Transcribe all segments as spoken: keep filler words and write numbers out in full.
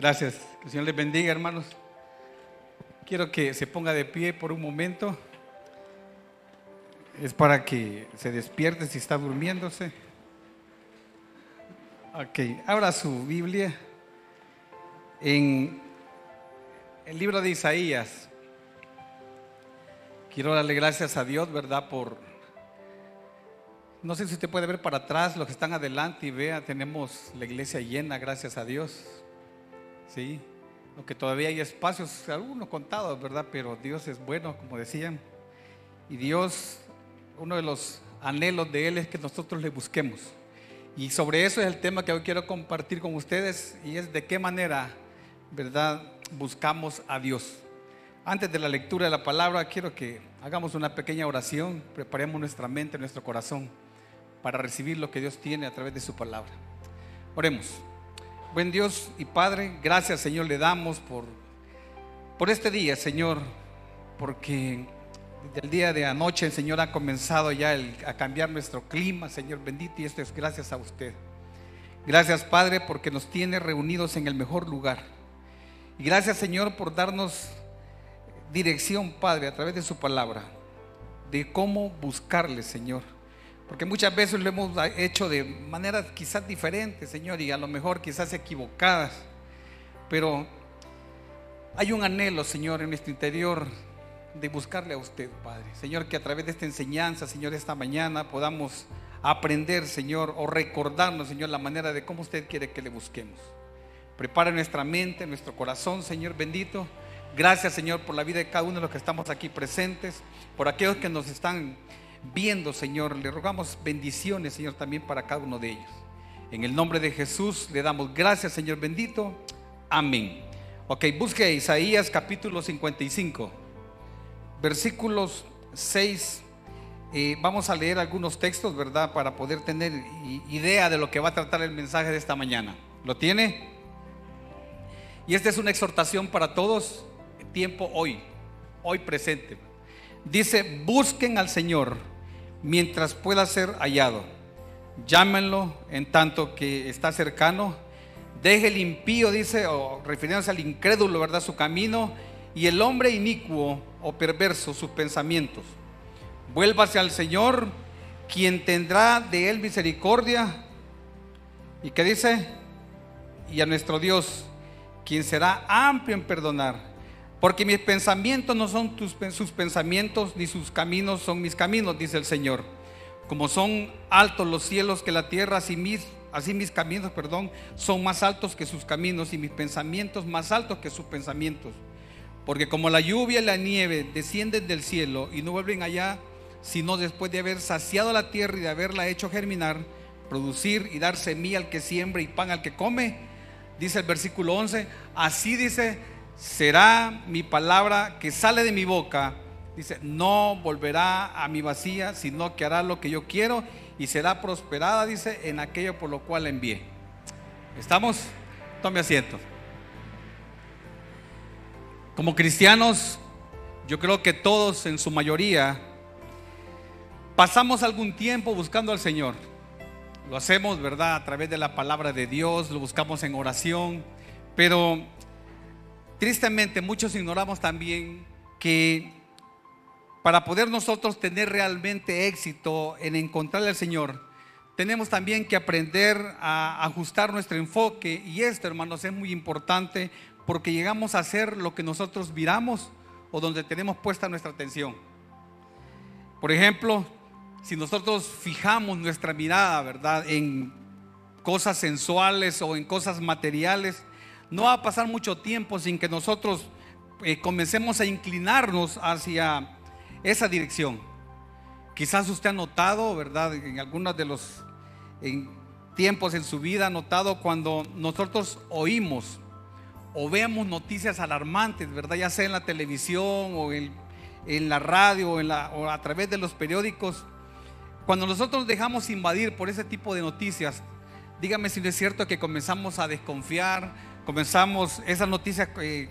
Gracias. Que el Señor les bendiga, hermanos. Quiero que se ponga de pie por un momento. Es para que se despierte si está durmiéndose. Ok, abra su Biblia en el libro de Isaías. Quiero darle gracias a Dios, ¿verdad? Por... No sé si usted puede ver para atrás, los que están adelante y vea, tenemos la iglesia llena, gracias a Dios. Sí, aunque todavía hay espacios, algunos contados, ¿verdad? Pero Dios es bueno, como decían. Y Dios, uno de los anhelos de Él es que nosotros le busquemos. Y sobre eso es el tema que hoy quiero compartir con ustedes, y es de qué manera, ¿verdad?, buscamos a Dios. Antes de la lectura de la palabra, quiero que hagamos una pequeña oración, preparemos nuestra mente, nuestro corazón, para recibir lo que Dios tiene a través de su palabra. Oremos. Buen Dios y Padre, gracias, Señor, le damos por, por este día, Señor, porque desde el día de anoche el Señor ha comenzado ya el, a cambiar nuestro clima, Señor bendito, y esto es gracias a usted. Gracias, Padre, porque nos tiene reunidos en el mejor lugar. Y gracias, Señor, por darnos dirección, Padre, a través de su palabra, de cómo buscarle, Señor. Porque muchas veces lo hemos hecho de maneras quizás diferentes, Señor, y a lo mejor quizás equivocadas. Pero hay un anhelo, Señor, en nuestro interior de buscarle a usted, Padre. Señor, que a través de esta enseñanza, Señor, esta mañana podamos aprender, Señor, o recordarnos, Señor, la manera de cómo usted quiere que le busquemos. Prepara nuestra mente, nuestro corazón, Señor bendito. Gracias, Señor, por la vida de cada uno de los que estamos aquí presentes, por aquellos que nos están viendo, Señor, le rogamos bendiciones, Señor, también para cada uno de ellos. En el nombre de Jesús le damos gracias, Señor bendito. Amén. Ok, busque Isaías capítulo cincuenta y cinco, versículos seis. Eh, vamos a leer algunos textos, ¿verdad?, para poder tener idea de lo que va a tratar el mensaje de esta mañana. ¿Lo tiene? Y esta es una exhortación para todos, tiempo hoy, hoy presente. Dice: busquen al Señor mientras pueda ser hallado, llámenlo en tanto que está cercano. Deje el impío, dice, o refiriéndose al incrédulo, ¿verdad?, su camino, y el hombre inicuo o perverso sus pensamientos. Vuélvase al Señor, quien tendrá de él misericordia. ¿Y qué dice? Y a nuestro Dios, quien será amplio en perdonar. Porque mis pensamientos no son tus, sus pensamientos, ni sus caminos son mis caminos, dice el Señor. Como son altos los cielos que la tierra, así mis, así mis caminos, perdón, son más altos que sus caminos, y mis pensamientos más altos que sus pensamientos. Porque como la lluvia y la nieve descienden del cielo y no vuelven allá, sino después de haber saciado la tierra y de haberla hecho germinar, producir y dar semilla al que siembra y pan al que come, dice el versículo once, así dice: será mi palabra que sale de mi boca. Dice: no volverá a mi vacía, sino que hará lo que yo quiero y será prosperada, dice, en aquello por lo cual la envié. ¿Estamos? Tome asiento. Como cristianos, yo creo que todos, en su mayoría, pasamos algún tiempo buscando al Señor. Lo hacemos, ¿verdad?, a través de la palabra de Dios, lo buscamos en oración, pero tristemente muchos ignoramos también que para poder nosotros tener realmente éxito en encontrarle al Señor, tenemos también que aprender a ajustar nuestro enfoque. Y esto, hermanos, es muy importante, porque llegamos a hacer lo que nosotros miramos o donde tenemos puesta nuestra atención. Por ejemplo, si nosotros fijamos nuestra mirada, ¿verdad?, en cosas sensuales o en cosas materiales, no va a pasar mucho tiempo sin que nosotros eh, comencemos a inclinarnos hacia esa dirección. Quizás usted ha notado, ¿verdad?, en algunos de los en tiempos en su vida, ha notado cuando nosotros oímos o vemos noticias alarmantes, ¿verdad?, ya sea en la televisión o en, en la radio o, en la, o a través de los periódicos. Cuando nosotros dejamos invadir por ese tipo de noticias, dígame si no es cierto que comenzamos a desconfiar. Comenzamos, esas noticias eh,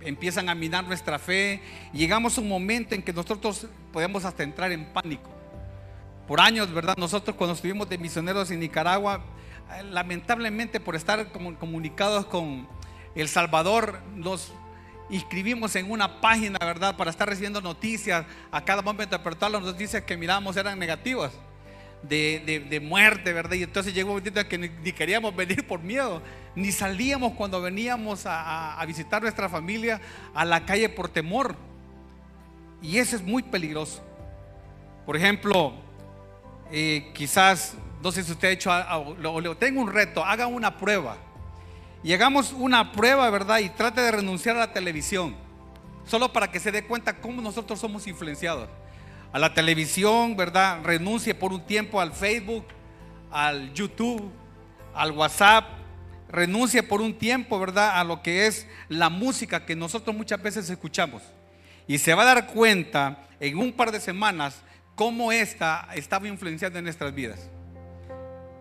empiezan a minar nuestra fe. Llegamos a un momento en que nosotros podemos hasta entrar en pánico. Por años, ¿verdad?, nosotros cuando estuvimos de misioneros en Nicaragua, eh, lamentablemente por estar comunicados con El Salvador nos inscribimos en una página, ¿verdad?, para estar recibiendo noticias a cada momento. Despertar las noticias que mirábamos eran negativas, de, de, de muerte, ¿verdad? Y entonces llegó un momento que ni, ni queríamos venir por miedo, ni salíamos cuando veníamos a, a, a visitar nuestra familia a la calle por temor. Y eso es muy peligroso. Por ejemplo, eh, quizás, no sé si usted ha hecho, a, a, lo, lo, tengo un reto, haga una prueba. Y hagamos una prueba, ¿verdad? Y trate de renunciar a la televisión, solo para que se dé cuenta cómo nosotros somos influenciados. A la televisión, ¿verdad? Renuncie por un tiempo al Facebook, al YouTube, al WhatsApp. Renuncie por un tiempo, ¿verdad?, a lo que es la música que nosotros muchas veces escuchamos. Y se va a dar cuenta en un par de semanas cómo esta estaba influenciando en nuestras vidas.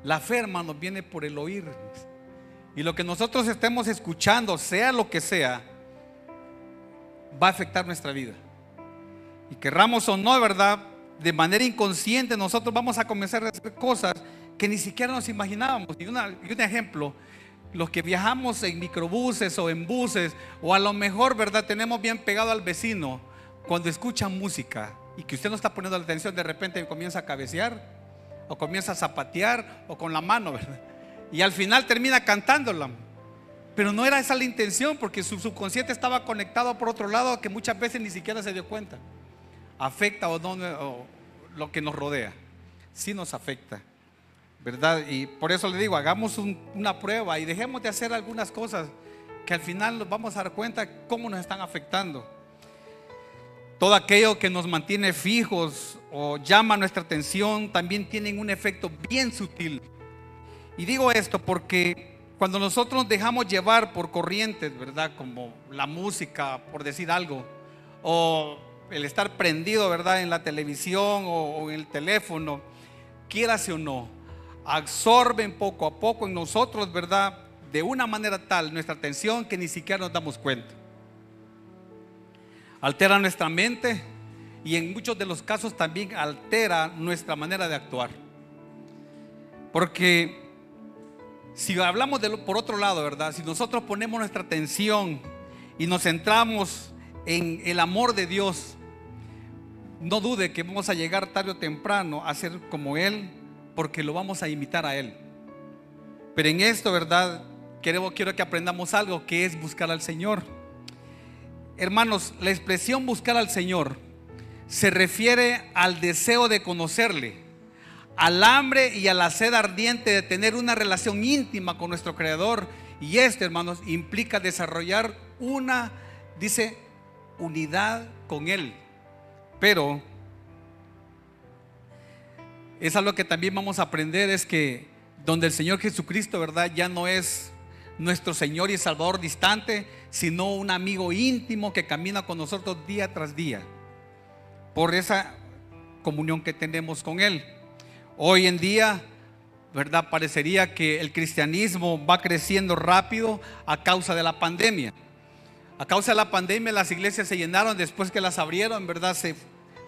La fe, hermanos, viene por el oír. Y lo que nosotros estemos escuchando, sea lo que sea, va a afectar nuestra vida. Y querramos o no, ¿verdad?, de manera inconsciente nosotros vamos a comenzar a hacer cosas que ni siquiera nos imaginábamos. Y, una, y un ejemplo, los que viajamos en microbuses o en buses, o a lo mejor, ¿verdad?, tenemos bien pegado al vecino, cuando escucha música y que usted no está poniendo la atención, de repente comienza a cabecear o comienza a zapatear o con la mano, ¿verdad?, y al final termina cantándola, pero no era esa la intención, porque su subconsciente estaba conectado por otro lado, que muchas veces ni siquiera se dio cuenta. Afecta o no, o lo que nos rodea, sí nos afecta, ¿verdad? Y por eso le digo, hagamos un, una prueba y dejemos de hacer algunas cosas que al final nos vamos a dar cuenta cómo nos están afectando. Todo aquello que nos mantiene fijos o llama nuestra atención también tienen un efecto bien sutil. Y digo esto porque cuando nosotros nos dejamos llevar por corrientes, ¿verdad?, como la música, por decir algo, o el estar prendido, ¿verdad?, en la televisión o, o en el teléfono, quiérase o no, absorben poco a poco en nosotros, ¿verdad?, de una manera tal nuestra atención que ni siquiera nos damos cuenta. Altera nuestra mente y en muchos de los casos también altera nuestra manera de actuar. Porque si hablamos de lo, por otro lado, ¿verdad?, si nosotros ponemos nuestra atención y nos centramos en el amor de Dios, no dude que vamos a llegar tarde o temprano a ser como Él, porque lo vamos a imitar a Él. Pero en esto, ¿verdad?, quiero, quiero que aprendamos algo, que es buscar al Señor. Hermanos, la expresión buscar al Señor se refiere al deseo de conocerle, al hambre y a la sed ardiente de tener una relación íntima con nuestro Creador. Y esto, hermanos, implica desarrollar una, dice, unidad con Él. Pero es algo que también vamos a aprender, es que donde el Señor Jesucristo, ¿verdad?, ya no es nuestro Señor y Salvador distante, sino un amigo íntimo que camina con nosotros día tras día, por esa comunión que tenemos con Él. Hoy en día, ¿verdad?, parecería que el cristianismo va creciendo rápido a causa de la pandemia. A causa de la pandemia, las iglesias se llenaron después que las abrieron, ¿verdad?, se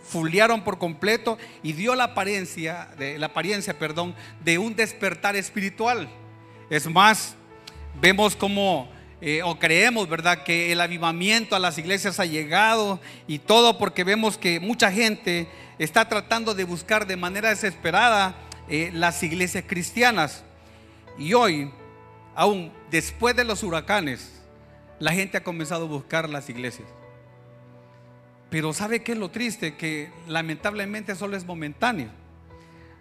fulearon por completo y dio la apariencia, de, la apariencia, perdón, de un despertar espiritual. Es más, vemos como, eh, o creemos, ¿verdad?, que el avivamiento a las iglesias ha llegado y todo, porque vemos que mucha gente está tratando de buscar de manera desesperada eh, las iglesias cristianas. Y hoy, aún después de los huracanes, la gente ha comenzado a buscar las iglesias. Pero ¿sabe qué es lo triste? Que lamentablemente solo es momentáneo.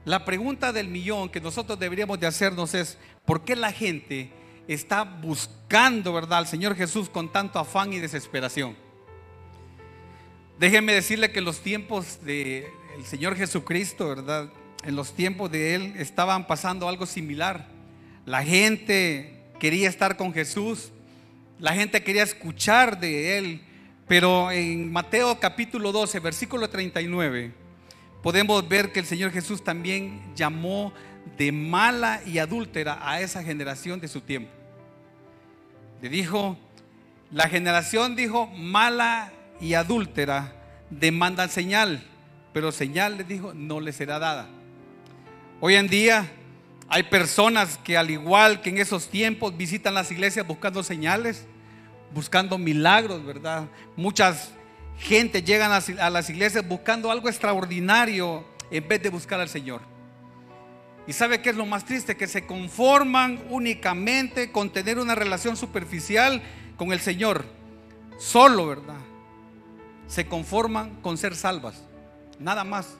La pregunta del millón que nosotros deberíamos de hacernos es: ¿por qué la gente está buscando, verdad, al Señor Jesús con tanto afán y desesperación? Déjenme decirle que los tiempos de el Señor Jesucristo, ¿verdad?, en los tiempos de Él estaban pasando algo similar. La gente quería estar con Jesús, la gente quería escuchar de Él, pero en Mateo capítulo doce, versículo treinta y nueve, podemos ver que el Señor Jesús también llamó de mala y adúltera a esa generación de su tiempo. Le dijo, la generación, dijo, mala y adúltera, demandan señal, pero señal, les dijo, no les será dada. Hoy en día Hay personas que, al igual que en esos tiempos, visitan las iglesias buscando señales, buscando milagros, ¿verdad? Muchas gente llegan a las iglesias buscando algo extraordinario en vez de buscar al Señor. ¿Y sabe qué es lo más triste? Que se conforman únicamente con tener una relación superficial con el Señor. Solo, ¿verdad? Se conforman con ser salvas, nada más.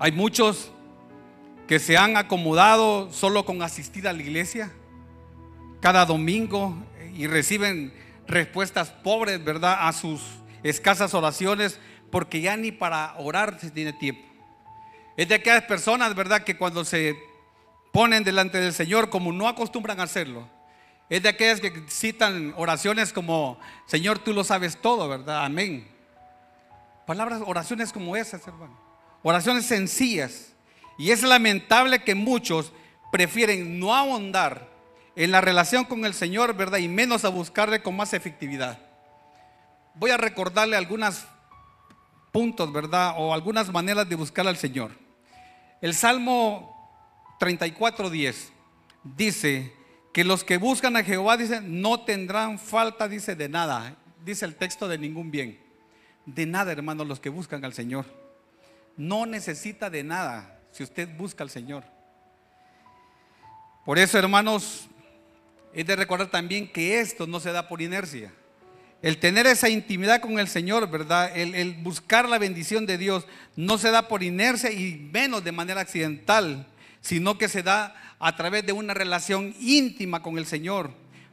Hay muchos que se han acomodado solo con asistir a la iglesia cada domingo y reciben respuestas pobres, ¿verdad?, a sus escasas oraciones, porque ya ni para orar se tiene tiempo. Es de aquellas personas, ¿verdad?, que cuando se ponen delante del Señor, como no acostumbran a hacerlo, es de aquellas que citan oraciones como: Señor, tú lo sabes todo, ¿verdad? Amén. Palabras, oraciones como esas, hermano. Oraciones sencillas. Y es lamentable que muchos prefieren no ahondar en la relación con el Señor, ¿verdad?, y menos a buscarle con más efectividad. Voy a recordarle algunos puntos, ¿verdad?, o algunas maneras de buscar al Señor. El Salmo treinta y cuatro, diez dice que los que buscan a Jehová, dice, no tendrán falta, dice, de nada. Dice el texto, de ningún bien. De nada, hermanos, los que buscan al Señor. No necesita de nada si usted busca al Señor. Por eso, hermanos, es de recordar también que esto no se da por inercia. El tener esa intimidad con el Señor, ¿verdad?, el, el buscar la bendición de Dios, no se da por inercia y menos de manera accidental, sino que se da a través de una relación íntima con el Señor.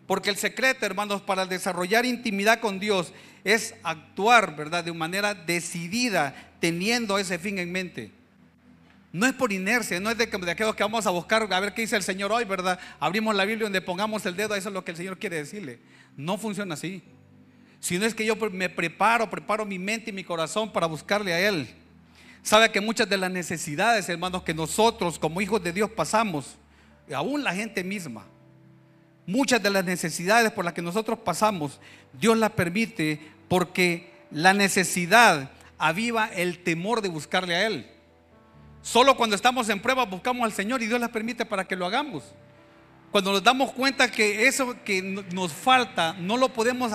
Porque el secreto, hermanos, para desarrollar intimidad con Dios es actuar, ¿verdad?, de manera decidida, teniendo ese fin en mente. No es por inercia, no es de, de aquellos que vamos a buscar a ver qué dice el Señor hoy, ¿verdad? Abrimos la Biblia donde pongamos el dedo, eso es lo que el Señor quiere decirle. No funciona así. Sino es que yo me preparo, preparo mi mente y mi corazón para buscarle a Él. Sabe que muchas de las necesidades, hermanos, que nosotros como hijos de Dios pasamos, aún la gente misma, muchas de las necesidades por las que nosotros pasamos, Dios las permite porque la necesidad aviva el temor de buscarle a Él. Solo cuando estamos en prueba buscamos al Señor y Dios las permite para que lo hagamos. Cuando nos damos cuenta que eso que nos falta no lo podemos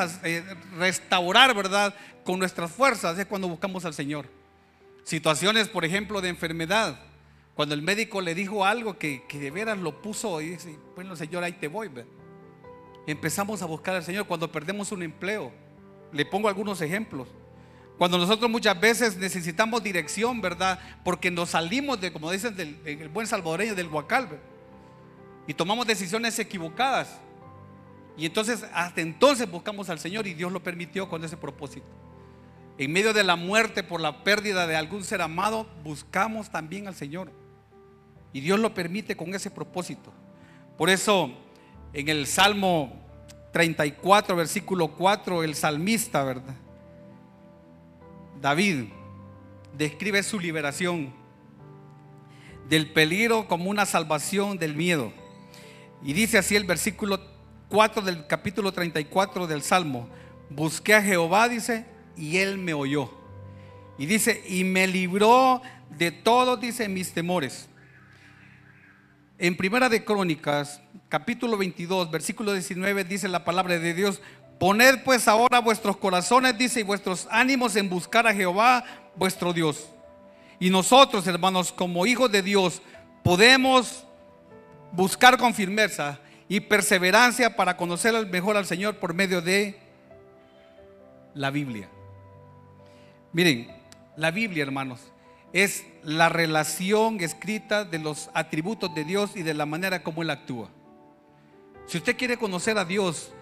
restaurar, ¿verdad?, con nuestras fuerzas, es cuando buscamos al Señor. Situaciones, por ejemplo, de enfermedad. Cuando el médico le dijo algo que, que de veras lo puso y dice: bueno, Señor, ahí te voy, ¿verdad? Empezamos a buscar al Señor. Cuando perdemos un empleo, le pongo algunos ejemplos. Cuando nosotros muchas veces necesitamos dirección, ¿verdad?, porque nos salimos de, como dicen del, el buen salvadoreño, del guacal, ¿verdad?, y tomamos decisiones equivocadas. Y entonces, hasta entonces buscamos al Señor y Dios lo permitió con ese propósito. En medio de la muerte por la pérdida de algún ser amado, buscamos también al Señor. Y Dios lo permite con ese propósito. Por eso, en el Salmo treinta y cuatro, versículo cuatro, el salmista, ¿verdad?, David, describe su liberación del peligro como una salvación del miedo. Y dice así el versículo cuatro del capítulo treinta y cuatro del Salmo: busqué a Jehová, dice, y Él me oyó. Y dice, y me libró de todos, dice, mis temores. En Primera de Crónicas, capítulo veintidós, versículo diecinueve, dice la palabra de Dios: poned pues ahora vuestros corazones, dice, y vuestros ánimos en buscar a Jehová vuestro Dios. Y nosotros, hermanos, como hijos de Dios, podemos buscar con firmeza y perseverancia para conocer mejor al Señor por medio de la Biblia. Miren, la Biblia, hermanos, es la relación escrita de los atributos de Dios y de la manera como Él actúa. Si usted quiere conocer a Dios,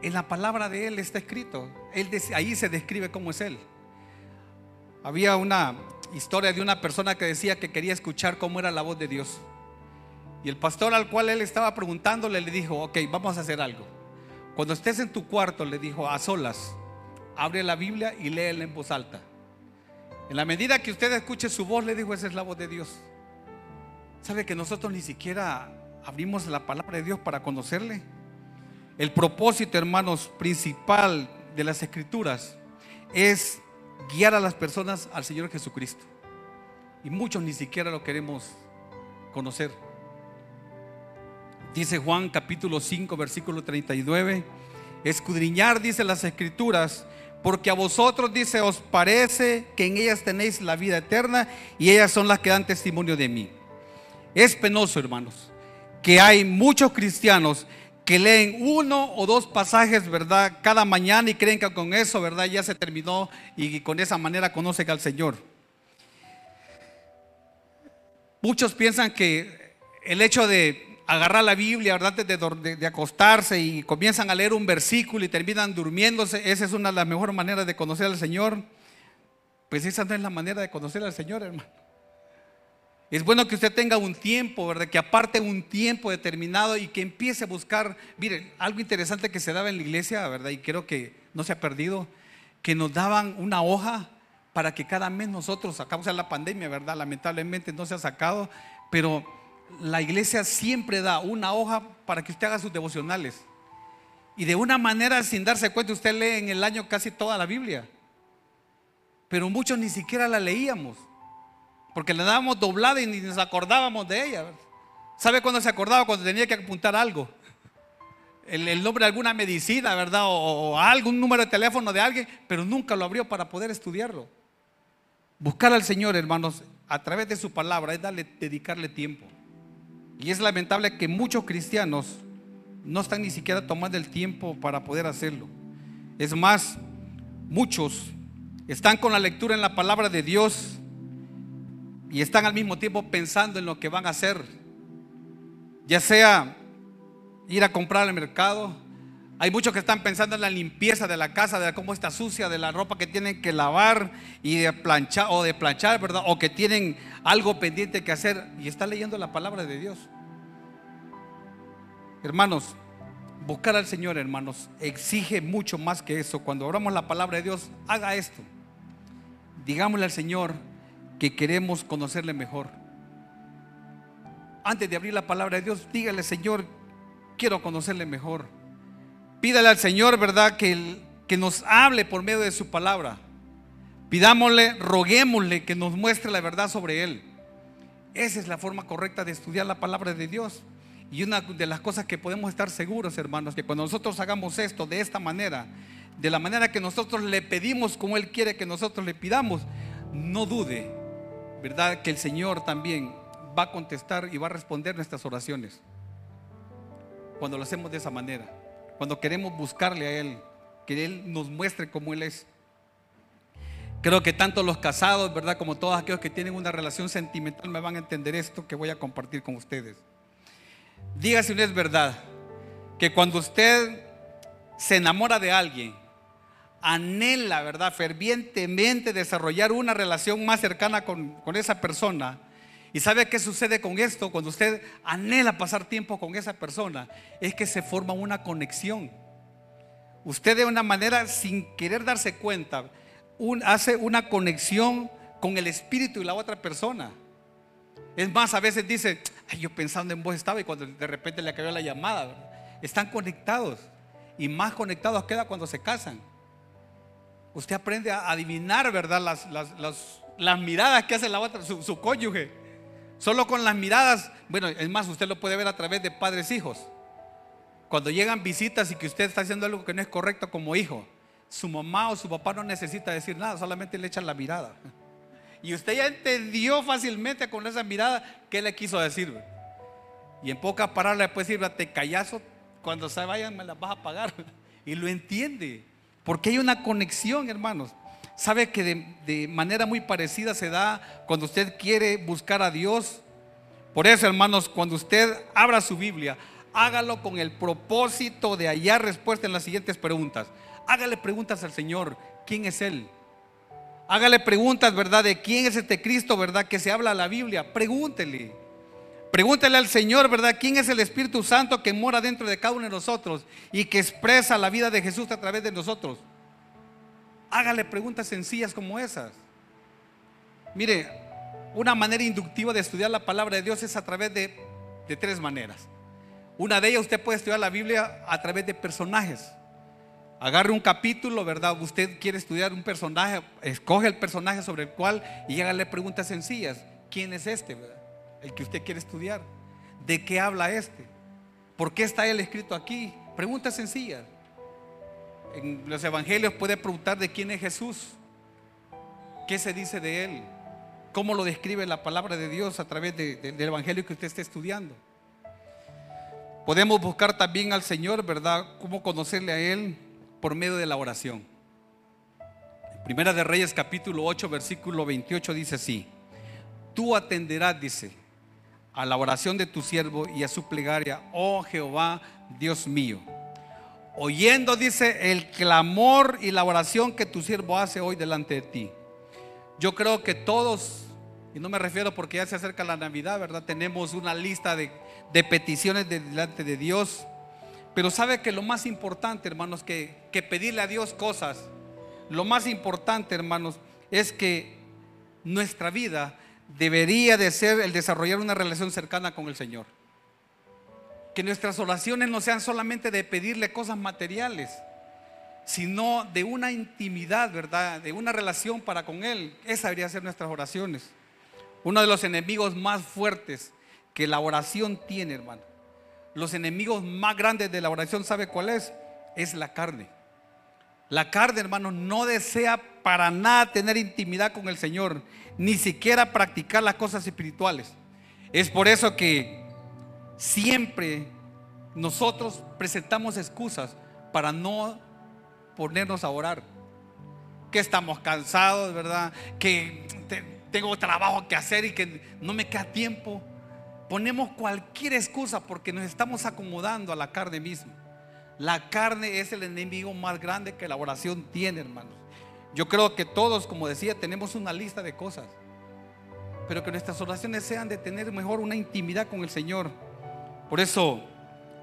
en la palabra de Él está escrito. Él, ahí se describe cómo es Él. Había una historia de una persona que decía que quería escuchar cómo era la voz de Dios. Y el pastor al cual él estaba preguntándole le dijo: ok, vamos a hacer algo. Cuando estés en tu cuarto, le dijo, a solas, abre la Biblia y léela en voz alta. En la medida que usted escuche su voz, le dijo, esa es la voz de Dios. ¿Sabe que nosotros ni siquiera abrimos la palabra de Dios para conocerle? El propósito, hermanos, principal de las Escrituras es guiar a las personas al Señor Jesucristo. Y muchos ni siquiera lo queremos conocer. Dice Juan capítulo cinco versículo treinta y nueve: escudriñar, dice, las escrituras, porque a vosotros, dice, os parece que en ellas tenéis la vida eterna, y ellas son las que dan testimonio de mí. Es penoso, hermanos, que hay muchos cristianos que leen uno o dos pasajes, ¿verdad?, cada mañana, y creen que con eso, ¿verdad?, ya se terminó, y con esa manera conocen al Señor. Muchos piensan que el hecho de agarrar la Biblia, ¿verdad?, de, de, de acostarse, y comienzan a leer un versículo y terminan durmiéndose, esa es una de las mejores maneras de conocer al Señor. Pues esa no es la manera de conocer al Señor, hermano. Es bueno que usted tenga un tiempo, ¿verdad?, que aparte un tiempo determinado y que empiece a buscar. Miren, algo interesante que se daba en la iglesia, ¿verdad?, y creo que no se ha perdido, que nos daban una hoja para que cada mes nosotros, a causa de la pandemia, ¿verdad?, lamentablemente no se ha sacado, pero la iglesia siempre da una hoja para que usted haga sus devocionales. Y de una manera, sin darse cuenta, usted lee en el año casi toda la Biblia. Pero muchos ni siquiera la leíamos, porque la dábamos doblada y ni nos acordábamos de ella. ¿Sabe cuándo se acordaba? Cuando tenía que apuntar algo, El, el nombre de alguna medicina, ¿verdad?, o, o algún número de teléfono de alguien, pero nunca lo abrió para poder estudiarlo. Buscar al Señor, hermanos, a través de su palabra, es darle, dedicarle tiempo. Y es lamentable que muchos cristianos no están ni siquiera tomando el tiempo para poder hacerlo. Es más, muchos están con la lectura en la palabra de Dios y están al mismo tiempo pensando en lo que van a hacer, ya sea ir a comprar al mercado. Hay muchos que están pensando en la limpieza de la casa, de cómo está sucia, de la ropa que tienen que lavar y de planchar o de planchar, ¿verdad?, o que tienen algo pendiente que hacer, y está leyendo la palabra de Dios. Hermanos, buscar al Señor, hermanos, exige mucho más que eso. Cuando abramos la palabra de Dios, haga esto: digámosle al Señor que queremos conocerle mejor. Antes de abrir la palabra de Dios, dígale: Señor, quiero conocerle mejor. Pídale al Señor, ¿verdad?, que, que nos hable por medio de su palabra. Pidámosle, roguémosle que nos muestre la verdad sobre Él. Esa es la forma correcta de estudiar la palabra de Dios. Y una de las cosas que podemos estar seguros, hermanos, que cuando nosotros hagamos esto de esta manera, de la manera que nosotros le pedimos, como Él quiere que nosotros le pidamos, no dude, ¿verdad?, que el Señor también va a contestar y va a responder nuestras oraciones cuando lo hacemos de esa manera. Cuando queremos buscarle a Él, que Él nos muestre cómo Él es. Creo que tanto los casados, ¿verdad?, como todos aquellos que tienen una relación sentimental me van a entender esto que voy a compartir con ustedes. Dígase, ¿no es verdad?, que cuando usted se enamora de alguien, anhela, ¿verdad?, fervientemente desarrollar una relación más cercana con, con esa persona. ¿Y sabe qué sucede con esto? Cuando usted anhela pasar tiempo con esa persona, es que se forma una conexión. Usted, de una manera, sin querer darse cuenta, un, hace una conexión con el espíritu de la otra persona. Es más, a veces dice: ay, yo pensando en vos estaba, y cuando de repente le cayó la llamada, ¿verdad? Están conectados, y más conectados queda cuando se casan. Usted aprende a adivinar, ¿verdad?, las, las, las, las miradas que hace la otra, su, su cónyuge. Solo con las miradas. Bueno, es más, usted lo puede ver a través de padres hijos. Cuando llegan visitas y que usted está haciendo algo que no es correcto como hijo, su mamá o su papá no necesita decir nada, solamente le echan la mirada, y usted ya entendió fácilmente con esa mirada qué le quiso decir. Y en pocas palabras le puede decir: te callazo, cuando se vayan me las vas a pagar. Y lo entiende, porque hay una conexión, hermanos. Sabe que de, de manera muy parecida se da cuando usted quiere buscar a Dios. Por eso, hermanos, cuando usted abra su Biblia, hágalo con el propósito de hallar respuesta en las siguientes preguntas. Hágale preguntas al Señor: ¿quién es Él? Hágale preguntas, ¿verdad?, de quién es este Cristo, ¿verdad?, que se habla en la Biblia. Pregúntele. Pregúntele al Señor, ¿verdad?, ¿quién es el Espíritu Santo que mora dentro de cada uno de nosotros y que expresa la vida de Jesús a través de nosotros? Hágale preguntas sencillas como esas. Mire, una manera inductiva de estudiar la palabra de Dios es a través de, de tres maneras. Una de ellas, usted puede estudiar la Biblia a través de personajes. Agarre un capítulo, ¿verdad?, usted quiere estudiar un personaje, escoge el personaje sobre el cual y hágale preguntas sencillas: ¿quién es este?, ¿verdad? el que usted quiere estudiar. ¿De qué habla este? ¿Por qué está él escrito aquí? Pregunta sencilla. En los evangelios puede preguntar de quién es Jesús, qué se dice de él, cómo lo describe la palabra de Dios a través de, de, del evangelio que usted esté estudiando. Podemos buscar también al Señor, ¿verdad? Cómo conocerle a él por medio de la oración. Primera de Reyes capítulo ocho versículo veintiocho dice así: tú atenderás, dice, a la oración de tu siervo y a su plegaria, oh Jehová Dios mío, oyendo, dice, el clamor y la oración que tu siervo hace hoy delante de ti. Yo creo que todos, y no me refiero porque ya se acerca la Navidad, ¿verdad?, tenemos una lista de, de peticiones de delante de Dios. Pero sabe que lo más importante, hermanos, que, que pedirle a Dios cosas, lo más importante, hermanos, es que nuestra vida debería de ser el desarrollar una relación cercana con el Señor. Que nuestras oraciones no sean solamente de pedirle cosas materiales, sino de una intimidad, ¿verdad?, de una relación para con él. Esa debería ser nuestras oraciones. Uno de los enemigos más fuertes que la oración tiene, hermano, los enemigos más grandes de la oración, ¿sabe cuál es? Es la carne. La carne, hermano, no desea para nada tener intimidad con el Señor, ni siquiera practicar las cosas espirituales. Es por eso que siempre nosotros presentamos excusas para no ponernos a orar. Que estamos cansados, ¿verdad?, que te, tengo trabajo que hacer y que no me queda tiempo. Ponemos cualquier excusa porque nos estamos acomodando a la carne misma. La carne es el enemigo más grande que la oración tiene, hermanos. Yo creo que todos, como decía, tenemos una lista de cosas, pero que nuestras oraciones sean de tener mejor una intimidad con el Señor. Por eso,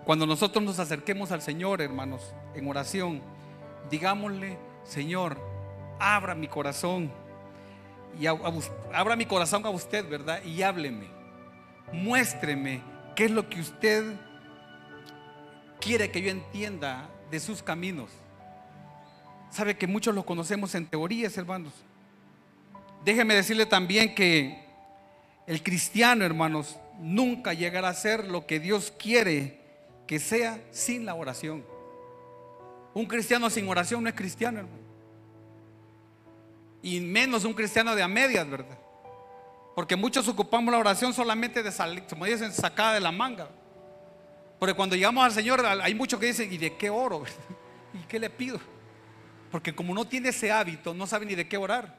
cuando nosotros nos acerquemos al Señor, hermanos, en oración, digámosle: Señor, abra mi corazón, y a, a, abra mi corazón a usted, ¿verdad?, y hábleme, muéstreme qué es lo que usted quiere que yo entienda de sus caminos. Sabe que muchos los conocemos en teorías, hermanos. Déjeme decirle también que el cristiano, hermanos, nunca llegará a ser lo que Dios quiere que sea sin la oración. Un cristiano sin oración no es cristiano, hermano. Y menos un cristiano de a medias, ¿verdad? Porque muchos ocupamos la oración solamente de salir, como dicen, sacada de la manga. Porque cuando llegamos al Señor, hay muchos que dicen: ¿y de qué oro? ¿Y qué le pido? Porque como no tiene ese hábito, no sabe ni de qué orar.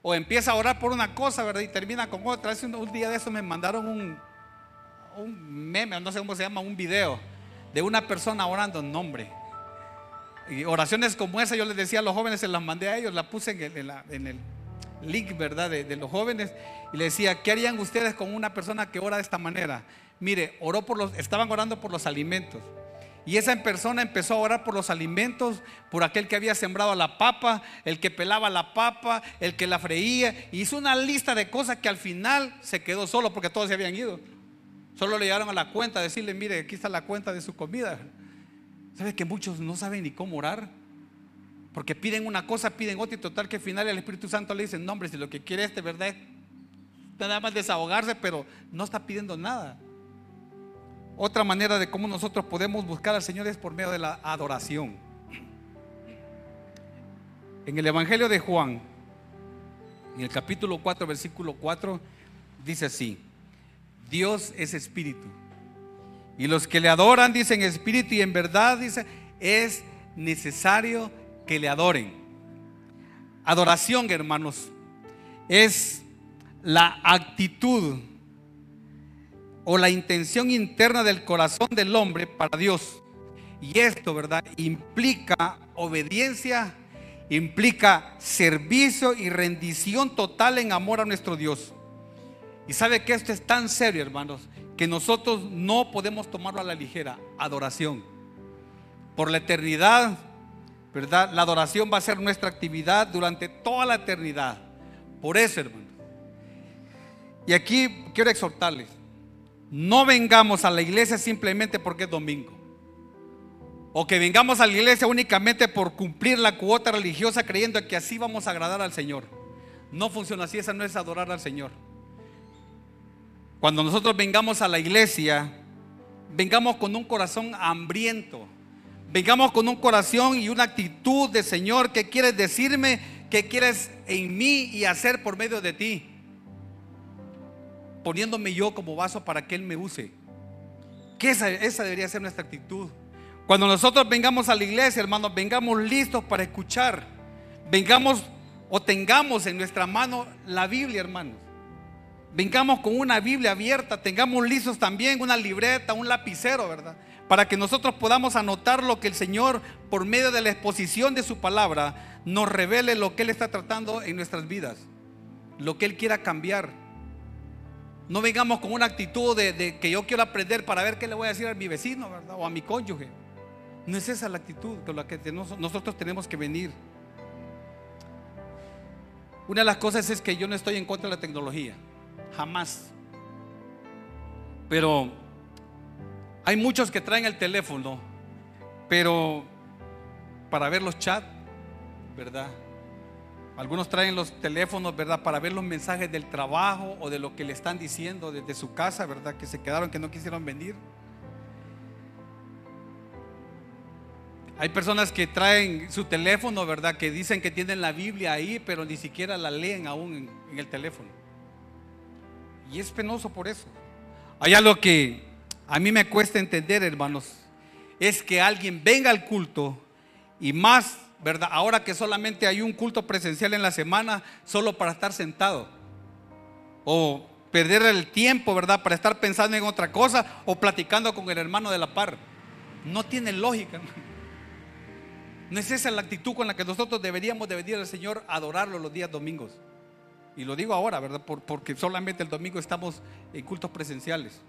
O empieza a orar por una cosa, ¿verdad?, y termina con otra. Hace un, un día de eso me mandaron un, un meme, no sé cómo se llama, un video de una persona orando en nombre. Y oraciones como esa yo les decía a los jóvenes, se las mandé a ellos, la puse en el, en la, en el link, ¿verdad?, de, de los jóvenes. Y les decía: ¿qué harían ustedes con una persona que ora de esta manera? Mire, oró por los, estaban orando por los alimentos. Y esa persona empezó a orar por los alimentos, por aquel que había sembrado la papa, el que pelaba la papa, el que la freía. Hizo una lista de cosas que al final se quedó solo porque todos se habían ido. Solo le llegaron a la cuenta, decirle: mire, aquí está la cuenta de su comida. ¿Sabes que muchos no saben ni cómo orar? Porque piden una cosa, piden otra, y total que al final el Espíritu Santo le dice: no, hombre, si lo que quiere este, ¿verdad?, es nada más desahogarse, pero no está pidiendo nada. Otra manera de cómo nosotros podemos buscar al Señor es por medio de la adoración. En el Evangelio de Juan, en el capítulo cuatro, versículo cuatro, dice así: Dios es espíritu, y los que le adoran, dicen, espíritu y en verdad, dice, es necesario que le adoren. Adoración, hermanos, es la actitud o la intención interna del corazón del hombre para Dios. Y esto, ¿verdad?, implica obediencia, implica servicio y rendición total en amor a nuestro Dios. Y sabe que esto es tan serio, hermanos, que nosotros no podemos tomarlo a la ligera. Adoración. Por la eternidad, ¿verdad?, la adoración va a ser nuestra actividad durante toda la eternidad. Por eso, hermanos, y aquí quiero exhortarles: no vengamos a la iglesia simplemente porque es domingo, o que vengamos a la iglesia únicamente por cumplir la cuota religiosa creyendo que así vamos a agradar al Señor. No funciona así, esa no es adorar al Señor. Cuando nosotros vengamos a la iglesia, vengamos con un corazón hambriento, vengamos con un corazón y una actitud de: Señor, ¿qué quieres decirme? ¿Qué quieres en mí y hacer por medio de ti? Poniéndome yo como vaso para que Él me use. Que esa, esa debería ser nuestra actitud. Cuando nosotros vengamos a la iglesia, hermanos, vengamos listos para escuchar. Vengamos o tengamos en nuestra mano la Biblia, hermanos. Vengamos con una Biblia abierta, tengamos listos también una libreta, un lapicero, ¿verdad? Para que nosotros podamos anotar lo que el Señor, por medio de la exposición de su palabra, nos revele lo que Él está tratando en nuestras vidas, lo que Él quiera cambiar. No vengamos con una actitud de, de que yo quiero aprender para ver qué le voy a decir a mi vecino, ¿verdad? O a mi cónyuge. No es esa la actitud con la que nosotros tenemos que venir. Una de las cosas es que yo no estoy en contra de la tecnología, jamás. Pero hay muchos que traen el teléfono, pero para ver los chats, ¿verdad? Algunos traen los teléfonos, ¿verdad?, para ver los mensajes del trabajo o de lo que le están diciendo desde su casa, ¿verdad?, que se quedaron, que no quisieron venir. Hay personas que traen su teléfono, ¿verdad?, que dicen que tienen la Biblia ahí, pero ni siquiera la leen aún en el teléfono. Y es penoso por eso. Hay algo que a mí me cuesta entender, hermanos, es que alguien venga al culto y más, ¿verdad?, ahora que solamente hay un culto presencial en la semana, solo para estar sentado o perder el tiempo, ¿verdad?, para estar pensando en otra cosa o platicando con el hermano de la par. No tiene lógica, hermano. No es esa la actitud con la que nosotros deberíamos de venir al Señor a adorarlo los días domingos. Y lo digo ahora, ¿verdad?, Por, porque solamente el domingo estamos en cultos presenciales.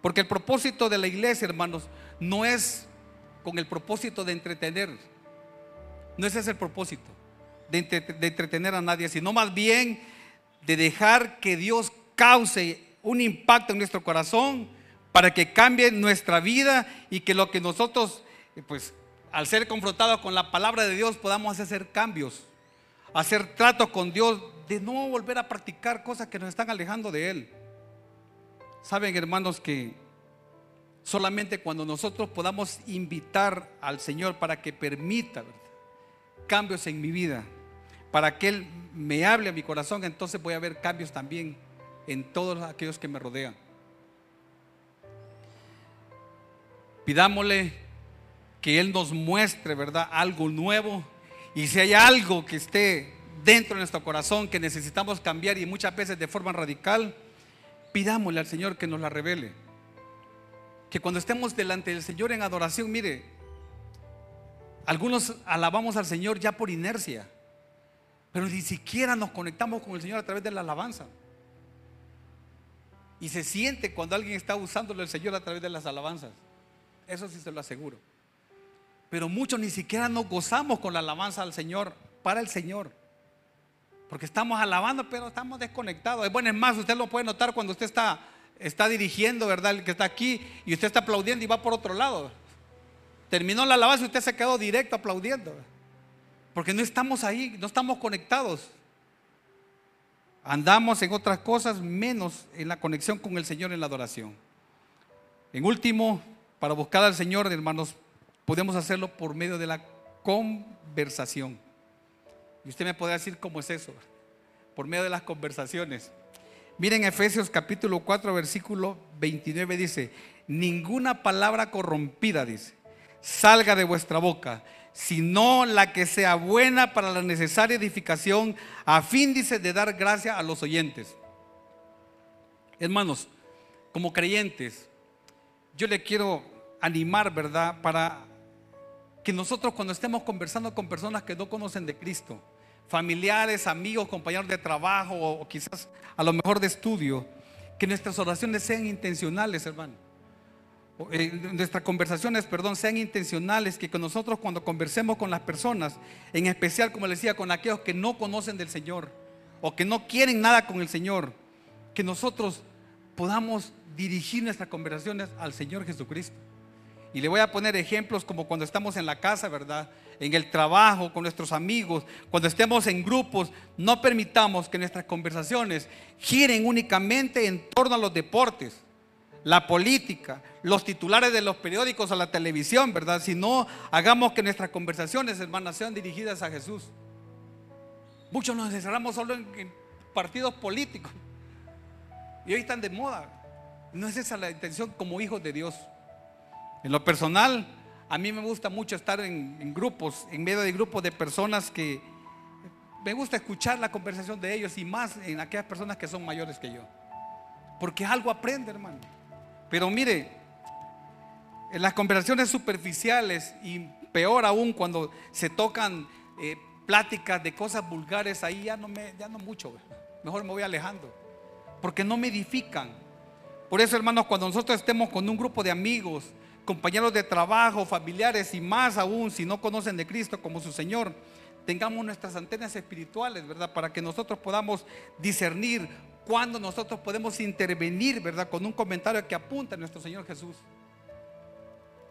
Porque el propósito de la iglesia, hermanos, no es con el propósito de entretener. No ese es el propósito de, entre, de entretener a nadie, sino más bien de dejar que Dios cause un impacto en nuestro corazón para que cambie nuestra vida y que lo que nosotros, pues, al ser confrontados con la palabra de Dios, podamos hacer cambios, hacer tratos con Dios, de no volver a practicar cosas que nos están alejando de Él. Saben, hermanos, que solamente cuando nosotros podamos invitar al Señor para que permita, ¿verdad?, cambios en mi vida, para que Él me hable a mi corazón, entonces voy a ver cambios también en todos aquellos que me rodean. Pidámosle que Él nos muestre, ¿verdad?, algo nuevo. Y si hay algo que esté dentro de nuestro corazón que necesitamos cambiar, y muchas veces de forma radical, pidámosle al Señor que nos la revele. Que cuando estemos delante del Señor en adoración, mire, algunos alabamos al Señor ya por inercia, pero ni siquiera nos conectamos con el Señor a través de la alabanza. Y se siente cuando alguien está usándolo el Señor a través de las alabanzas. Eso sí se lo aseguro. Pero muchos ni siquiera nos gozamos con la alabanza al Señor, para el Señor. Porque estamos alabando, pero estamos desconectados. Bueno, es más, usted lo puede notar cuando usted está, está dirigiendo, ¿verdad?, el que está aquí, y usted está aplaudiendo y va por otro lado. Terminó la alabanza y usted se quedó directo aplaudiendo. Porque no estamos ahí, no estamos conectados. Andamos en otras cosas, menos en la conexión con el Señor en la adoración. En último, para buscar al Señor, hermanos, podemos hacerlo por medio de la conversación. Y usted me puede decir, ¿cómo es eso? Por medio de las conversaciones. Miren, Efesios capítulo cuatro, versículo veintinueve dice: ninguna palabra corrompida, dice, salga de vuestra boca, sino la que sea buena para la necesaria edificación, a fin, dice, de dar gracia a los oyentes. Hermanos, como creyentes, yo le quiero animar, ¿verdad?, para que nosotros, cuando estemos conversando con personas que no conocen de Cristo, familiares, amigos, compañeros de trabajo, o quizás a lo mejor de estudio, que nuestras oraciones sean intencionales, hermano. Eh, nuestras conversaciones, perdón, sean intencionales, que nosotros, cuando conversemos con las personas, en especial, como les decía, con aquellos que no conocen del Señor o que no quieren nada con el Señor, que nosotros podamos dirigir nuestras conversaciones al Señor Jesucristo. Y le voy a poner ejemplos como cuando estamos en la casa, ¿verdad? En el trabajo, con nuestros amigos, cuando estemos en grupos, no permitamos que nuestras conversaciones giren únicamente en torno a los deportes, la política, los titulares de los periódicos o la televisión, ¿verdad? Si no, hagamos que nuestras conversaciones, hermanas, sean dirigidas a Jesús. Muchos nos encerramos solo en partidos políticos y hoy están de moda. No es esa la intención como hijos de Dios. En lo personal, a mí me gusta mucho estar en, en grupos, en medio de grupos de personas que me gusta escuchar la conversación de ellos, y más en aquellas personas que son mayores que yo, porque algo aprende, hermano. Pero mire, en las conversaciones superficiales, y peor aún cuando se tocan eh, pláticas de cosas vulgares, ahí ya no, me, ya no mucho, mejor me voy alejando, porque no me edifican. Por eso, hermanos, cuando nosotros estemos con un grupo de amigos, compañeros de trabajo, familiares, y más aún si no conocen de Cristo como su Señor, tengamos nuestras antenas espirituales, ¿verdad? Para que nosotros podamos discernir cuando nosotros podemos intervenir, ¿verdad? Con un comentario que apunta a nuestro Señor Jesús.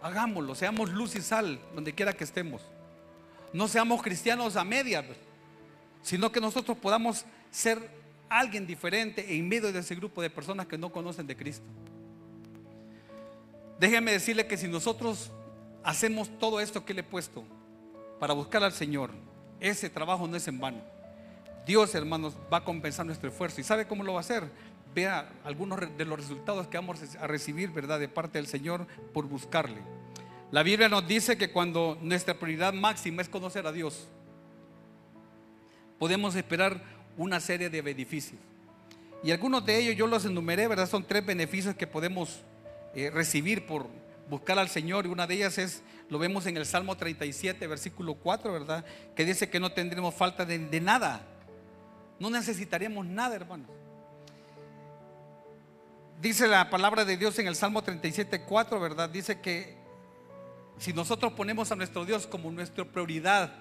Hagámoslo, seamos luz y sal donde quiera que estemos. No seamos cristianos a medias, sino que nosotros podamos ser alguien diferente en medio de ese grupo de personas que no conocen de Cristo. Déjeme decirle que si nosotros hacemos todo esto que le he puesto para buscar al Señor, ese trabajo no es en vano. Dios, hermanos, va a compensar nuestro esfuerzo. ¿Y sabe cómo lo va a hacer? Vea algunos de los resultados que vamos a recibir, ¿verdad?, de parte del Señor por buscarle. La Biblia nos dice que cuando nuestra prioridad máxima es conocer a Dios, podemos esperar una serie de beneficios. Y algunos de ellos yo los enumeré, ¿verdad? Son tres beneficios que podemos eh, recibir por buscar al Señor. Y una de ellas es, lo vemos en el Salmo treinta y siete, versículo cuatro, ¿verdad?, que dice que no tendremos falta de, de nada. No necesitaremos nada, hermanos. Dice la palabra de Dios en el Salmo treinta y siete, cuatro, ¿verdad? Dice que si nosotros ponemos a nuestro Dios como nuestra prioridad,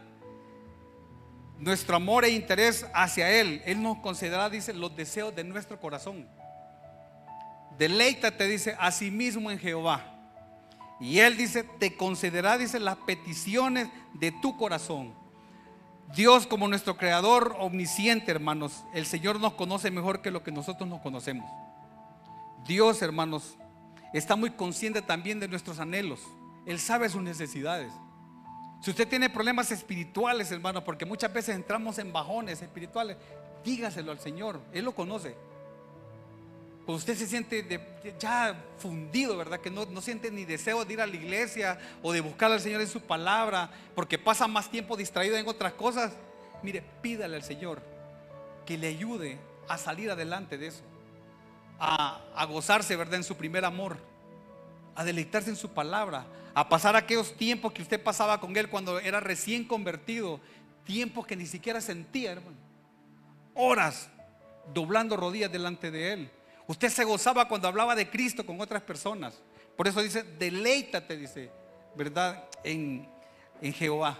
nuestro amor e interés hacia Él, Él nos concederá, dice, los deseos de nuestro corazón. Deleítate, dice, a sí mismo en Jehová, y Él, dice, te concederá, dice, las peticiones de tu corazón. Dios, como nuestro creador omnisciente, hermanos, el Señor nos conoce mejor que lo que nosotros nos conocemos. Dios, hermanos, está muy consciente también de nuestros anhelos. Él sabe sus necesidades. Si usted tiene problemas espirituales, hermano, porque muchas veces entramos en bajones espirituales, dígaselo al Señor, Él lo conoce. Cuando usted se siente de, de, ya fundido, ¿verdad?, que no, no siente ni deseo de ir a la iglesia o de buscar al Señor en su palabra, porque pasa más tiempo distraído en otras cosas, mire, pídale al Señor que le ayude a salir adelante de eso, a, a gozarse, ¿verdad?, en su primer amor, a deleitarse en su palabra, a pasar aquellos tiempos que usted pasaba con Él cuando era recién convertido, tiempos que ni siquiera sentía, hermano, horas doblando rodillas delante de Él. Usted se gozaba cuando hablaba de Cristo con otras personas. Por eso dice, deleítate, dice, ¿verdad?, en, en Jehová.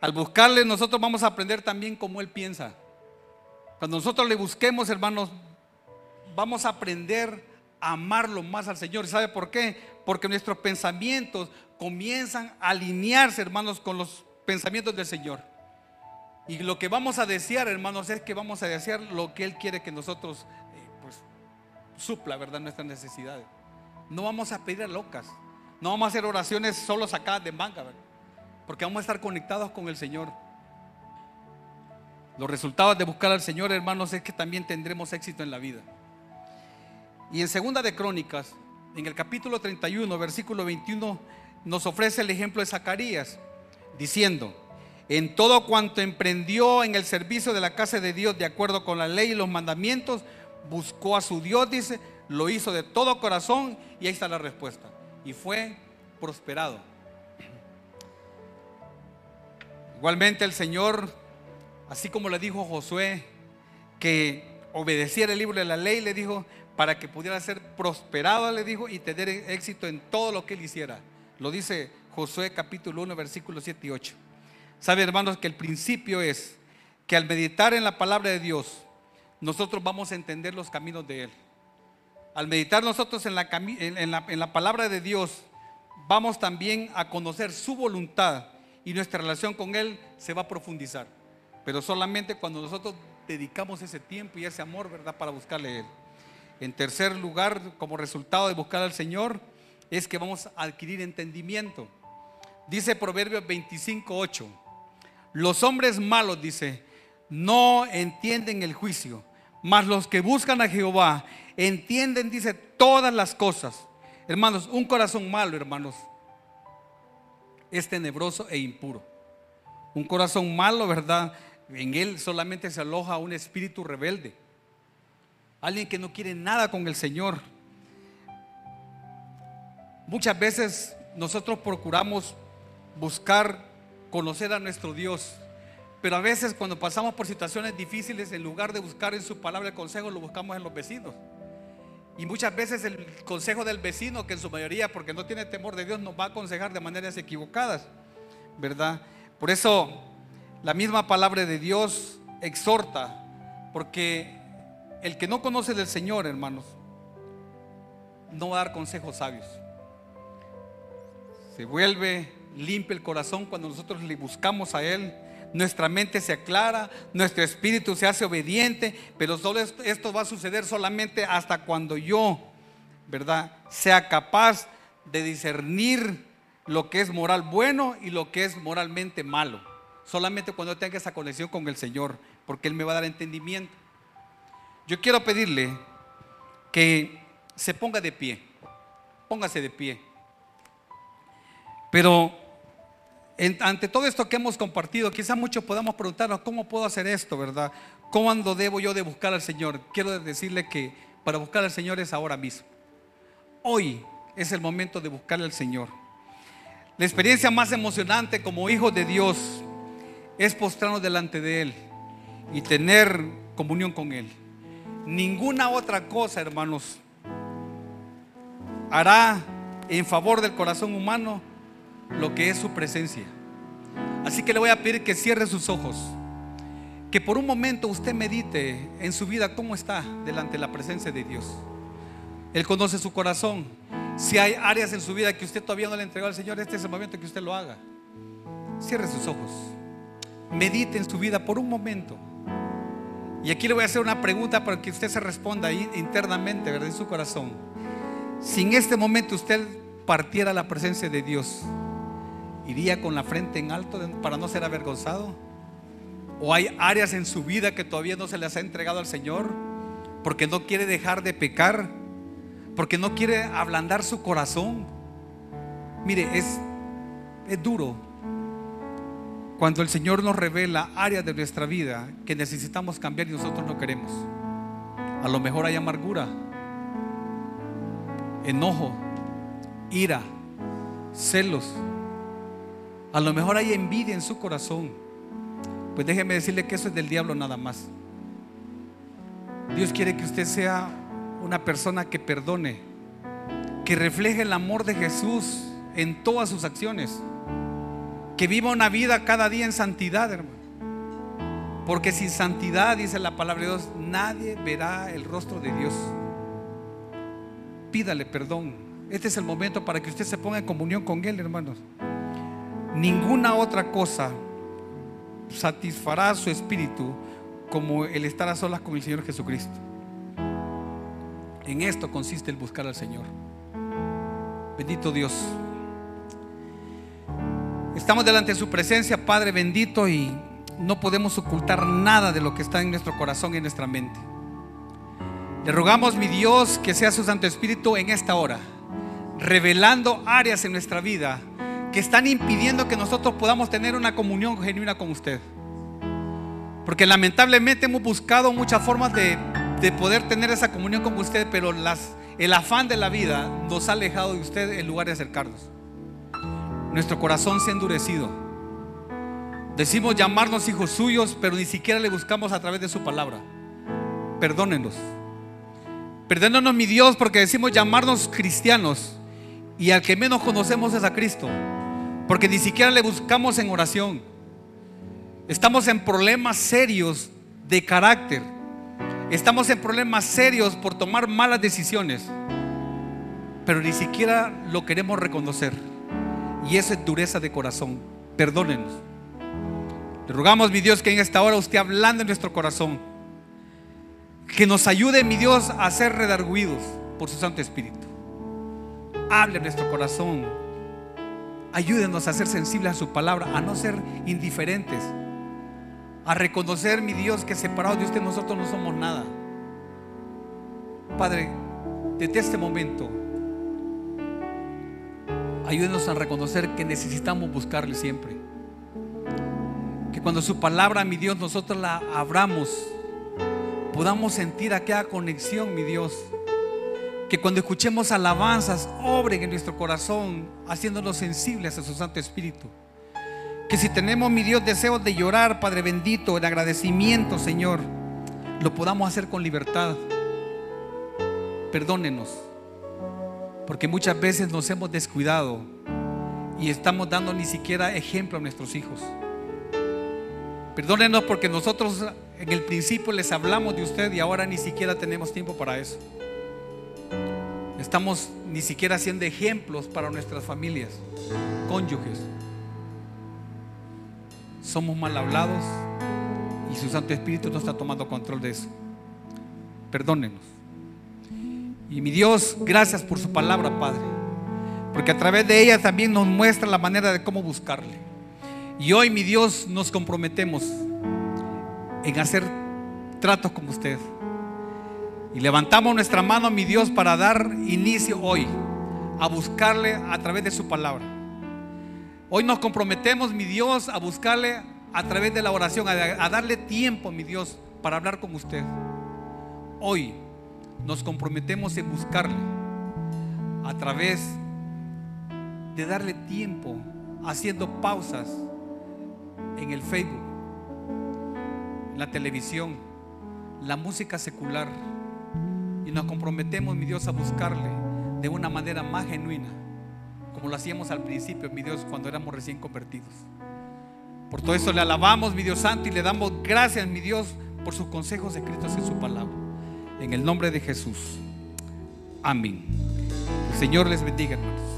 Al buscarle, nosotros vamos a aprender también cómo Él piensa. Cuando nosotros le busquemos, hermanos, vamos a aprender amarlo más al Señor. ¿Sabe por qué? Porque nuestros pensamientos comienzan a alinearse, hermanos, con los pensamientos del Señor. Y lo que vamos a desear, hermanos, es que vamos a desear lo que Él quiere que nosotros eh, pues, supla, ¿verdad?, nuestras necesidades. No vamos a pedir a locas, no vamos a hacer oraciones solo sacadas de manga, ¿verdad?, porque vamos a estar conectados con el Señor. Los resultados de buscar al Señor, hermanos, es que también tendremos éxito en la vida. Y en Segunda de Crónicas, en el capítulo treinta y uno, versículo veintiuno, nos ofrece el ejemplo de Zacarías, diciendo: en todo cuanto emprendió en el servicio de la casa de Dios, de acuerdo con la ley y los mandamientos, buscó a su Dios, dice, lo hizo de todo corazón, y ahí está la respuesta, y fue prosperado. Igualmente el Señor, así como le dijo a Josué que obedeciera el libro de la ley, le dijo, para que pudiera ser prosperado, le dijo, y tener éxito en todo lo que él hiciera. Lo dice Josué capítulo uno, versículos siete y ocho. Sabe, hermanos, que el principio es que al meditar en la palabra de Dios, nosotros vamos a entender los caminos de Él. al meditar nosotros en la, en la, en la palabra de Dios, vamos también a conocer su voluntad y nuestra relación con Él se va a profundizar. Pero solamente cuando nosotros dedicamos ese tiempo y ese amor, ¿verdad?, para buscarle a Él. En tercer lugar, como resultado de buscar al Señor, es que vamos a adquirir entendimiento. Dice Proverbios veinticinco ocho, los hombres malos, dice, no entienden el juicio, mas los que buscan a Jehová entienden, dice, todas las cosas. Hermanos, un corazón malo, hermanos, es tenebroso e impuro. Un corazón malo, ¿verdad?, en él solamente se aloja un espíritu rebelde, alguien que no quiere nada con el Señor. Muchas veces nosotros procuramos buscar conocer a nuestro Dios, pero a veces cuando pasamos por situaciones difíciles, en lugar de buscar en su palabra el consejo, lo buscamos en los vecinos. Y muchas veces el consejo del vecino, que en su mayoría, porque no tiene temor de Dios, nos va a aconsejar de maneras equivocadas, ¿verdad? Por eso la misma palabra de Dios exhorta, porque el que no conoce del Señor, hermanos, no va a dar consejos sabios. Se vuelve limpio el corazón cuando nosotros le buscamos a Él. Nuestra mente se aclara, nuestro espíritu se hace obediente. Pero solo esto, esto va a suceder solamente hasta cuando yo, ¿verdad?, sea capaz de discernir lo que es moral bueno y lo que es moralmente malo. Solamente cuando tenga esa conexión con el Señor, porque Él me va a dar entendimiento. Yo quiero pedirle que se ponga de pie, póngase de pie. Pero en, ante todo esto que hemos compartido, quizás muchos podamos preguntarnos, ¿cómo puedo hacer esto, verdad? ¿Cuándo debo yo de buscar al Señor? Quiero decirle que para buscar al Señor es ahora mismo. Hoy es el momento de buscarle al Señor. La experiencia más emocionante como hijos de Dios es postrarnos delante de Él y tener comunión con Él. Ninguna otra cosa, hermanos, hará en favor del corazón humano lo que es su presencia. Así que le voy a pedir que cierre sus ojos, que por un momento usted medite en su vida cómo está delante de la presencia de Dios. Él conoce su corazón. Si hay áreas en su vida que usted todavía no le entregó al Señor, este es el momento que usted lo haga. Cierre sus ojos, medite en su vida por un momento. Y aquí le voy a hacer una pregunta para que usted se responda ahí internamente, ¿verdad?, en su corazón. Si en este momento usted partiera a la presencia de Dios, ¿iría con la frente en alto para no ser avergonzado? ¿O hay áreas en su vida que todavía no se las ha entregado al Señor porque no quiere dejar de pecar, porque no quiere ablandar su corazón? Mire, es, es duro cuando el Señor nos revela áreas de nuestra vida que necesitamos cambiar y nosotros no queremos. A lo mejor hay amargura, enojo, ira, celos. A lo mejor hay envidia en su corazón. Pues déjeme decirle que eso es del diablo nada más. Dios quiere que usted sea una persona que perdone, que refleje el amor de Jesús en todas sus acciones, que viva una vida cada día en santidad, hermano. Porque sin santidad, dice la palabra de Dios, nadie verá el rostro de Dios. Pídale perdón. Este es el momento para que usted se ponga en comunión con Él, hermanos. Ninguna otra cosa satisfará su espíritu como el estar a solas con el Señor Jesucristo. En esto consiste el buscar al Señor. Bendito Dios, estamos delante de su presencia, Padre bendito, y no podemos ocultar nada de lo que está en nuestro corazón y en nuestra mente. Le rogamos, mi Dios, que sea su Santo Espíritu en esta hora, revelando áreas en nuestra vida que están impidiendo que nosotros podamos tener una comunión genuina con usted. Porque lamentablemente hemos buscado muchas formas de, de poder tener esa comunión con usted, pero las, el afán de la vida nos ha alejado de usted en lugar de acercarnos. Nuestro corazón se ha endurecido. Decimos llamarnos hijos suyos, pero ni siquiera le buscamos a través de su palabra. Perdónenos. Perdónenos, mi Dios, porque decimos llamarnos cristianos y al que menos conocemos es a Cristo, porque ni siquiera le buscamos en oración. Estamos en problemas serios de carácter. Estamos en problemas serios por tomar malas decisiones, pero ni siquiera lo queremos reconocer. Y eso es dureza de corazón. Perdónenos. Te rogamos, mi Dios, que en esta hora usted ablande en nuestro corazón, que nos ayude, mi Dios, a ser redarguidos por su Santo Espíritu. Hable en nuestro corazón. Ayúdenos a ser sensibles a su palabra, a no ser indiferentes, a reconocer, mi Dios, que separados de usted nosotros no somos nada. Padre, desde este momento ayúdenos a reconocer que necesitamos buscarle siempre, que cuando su palabra, mi Dios, nosotros la abramos, podamos sentir aquella conexión, mi Dios, que cuando escuchemos alabanzas obren en nuestro corazón, haciéndonos sensibles a su Santo Espíritu. Que si tenemos, mi Dios, deseos de llorar, Padre bendito, en agradecimiento, Señor, lo podamos hacer con libertad. Perdónenos, porque muchas veces nos hemos descuidado y estamos dando ni siquiera ejemplo a nuestros hijos. Perdónenos porque nosotros en el principio les hablamos de usted y ahora ni siquiera tenemos tiempo para eso. Estamos ni siquiera siendo ejemplos para nuestras familias, cónyuges. Somos mal hablados y su Santo Espíritu no está tomando control de eso. Perdónenos. Y mi Dios, gracias por su palabra, Padre, porque a través de ella también nos muestra la manera de cómo buscarle. Y hoy, mi Dios, nos comprometemos en hacer tratos como usted. Y levantamos nuestra mano, mi Dios, para dar inicio hoy a buscarle a través de su palabra. Hoy nos comprometemos, mi Dios, a buscarle a través de la oración, a darle tiempo, mi Dios, para hablar con usted. Hoy nos comprometemos en buscarle a través de darle tiempo, haciendo pausas en el Facebook, en la televisión, la música secular. Y nos comprometemos, mi Dios, a buscarle de una manera más genuina, como lo hacíamos al principio, mi Dios, cuando éramos recién convertidos. Por todo eso le alabamos, mi Dios santo, y le damos gracias, mi Dios, por sus consejos escritos en su palabra. En el nombre de Jesús. Amén. El Señor les bendiga, hermanos.